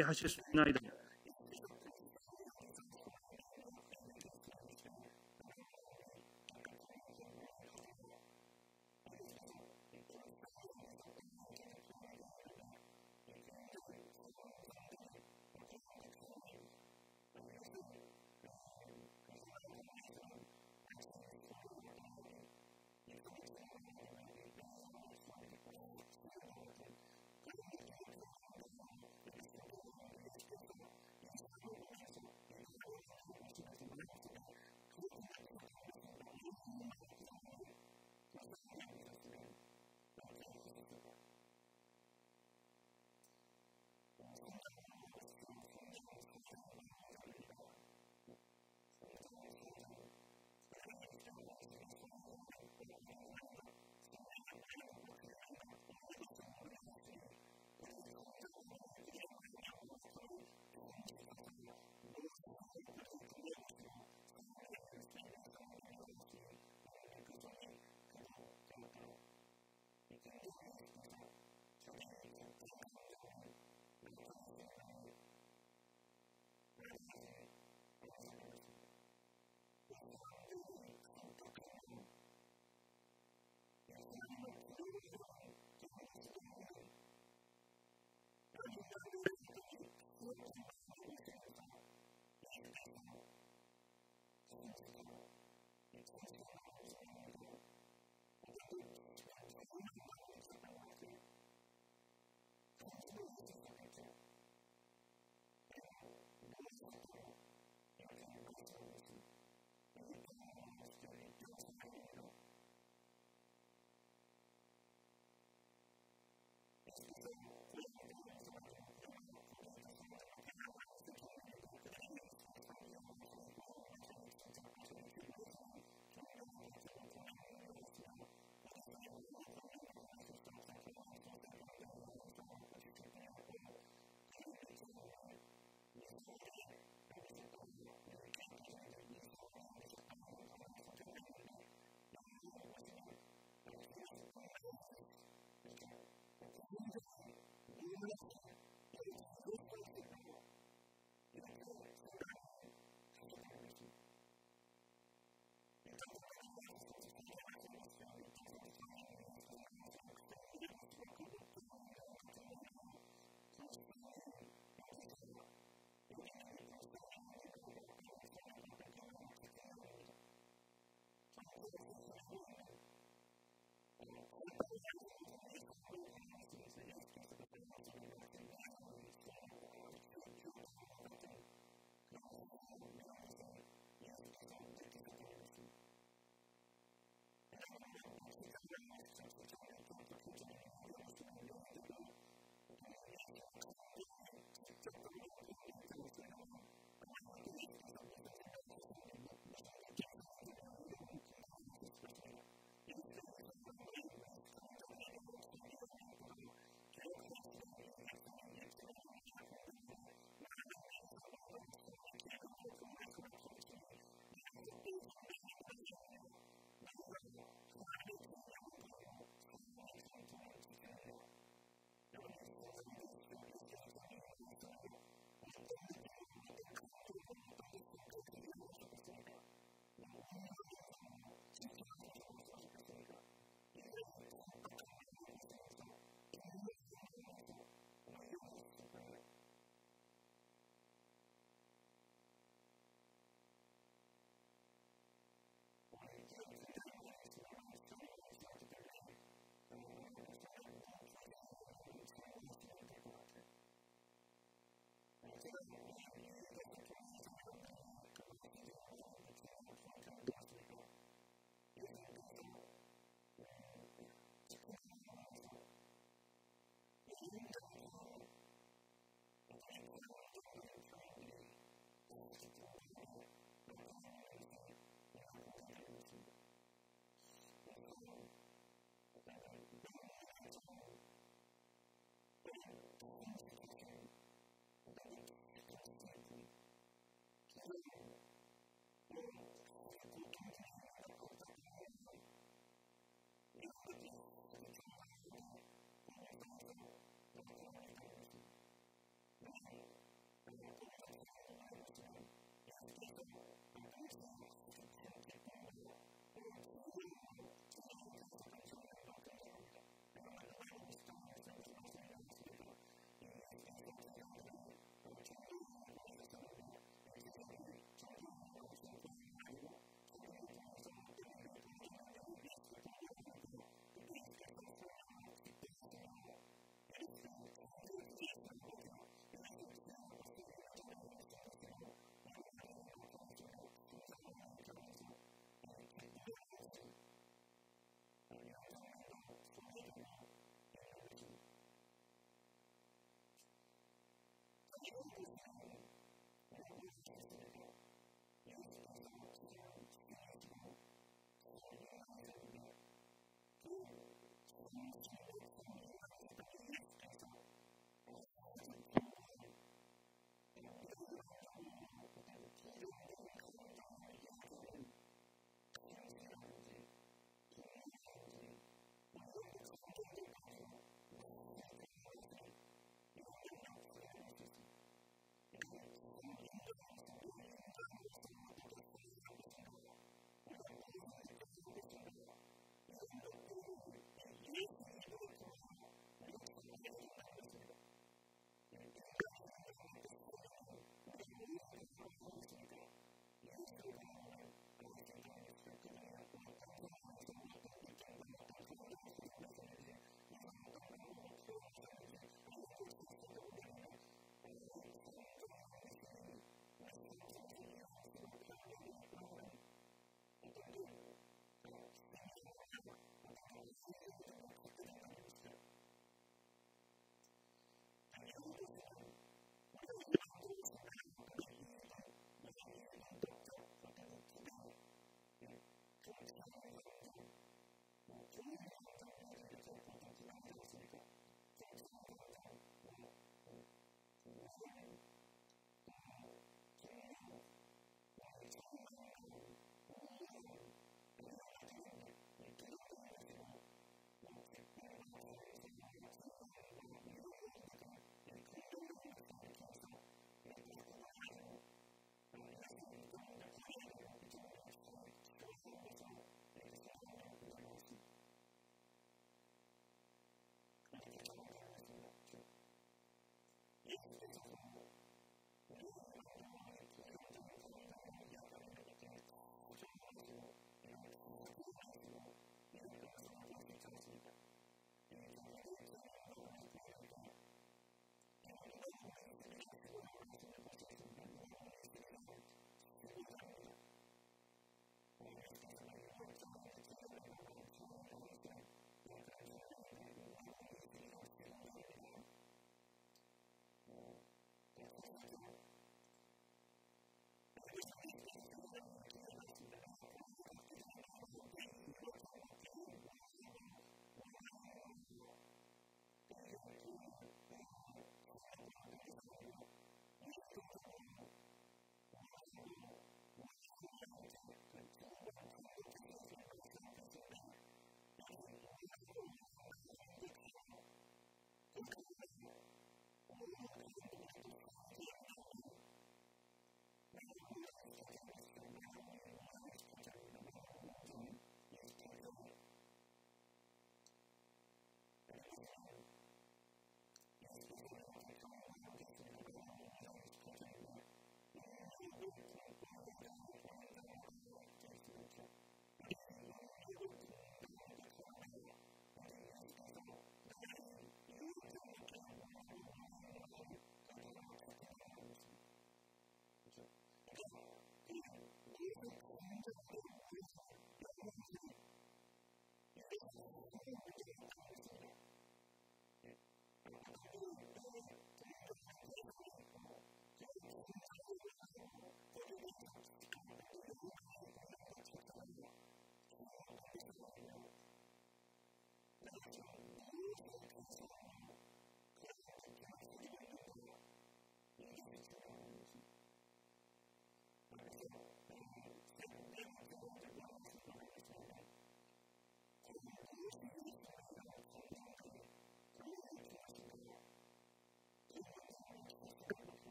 하실 수 있나이다.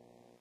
그래서 이제 생각을 해서 좋아하는 거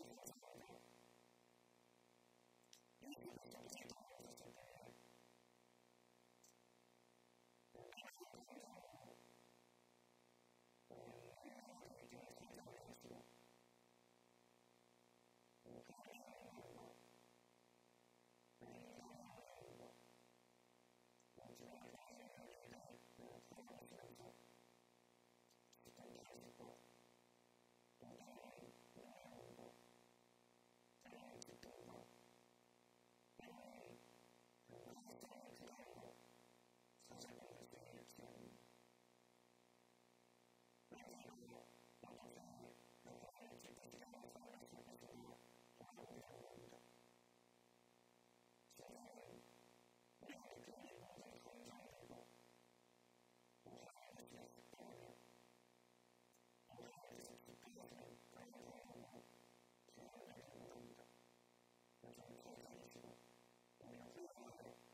그래서 저는 더 잘하시고, 오히려 훌륭하고,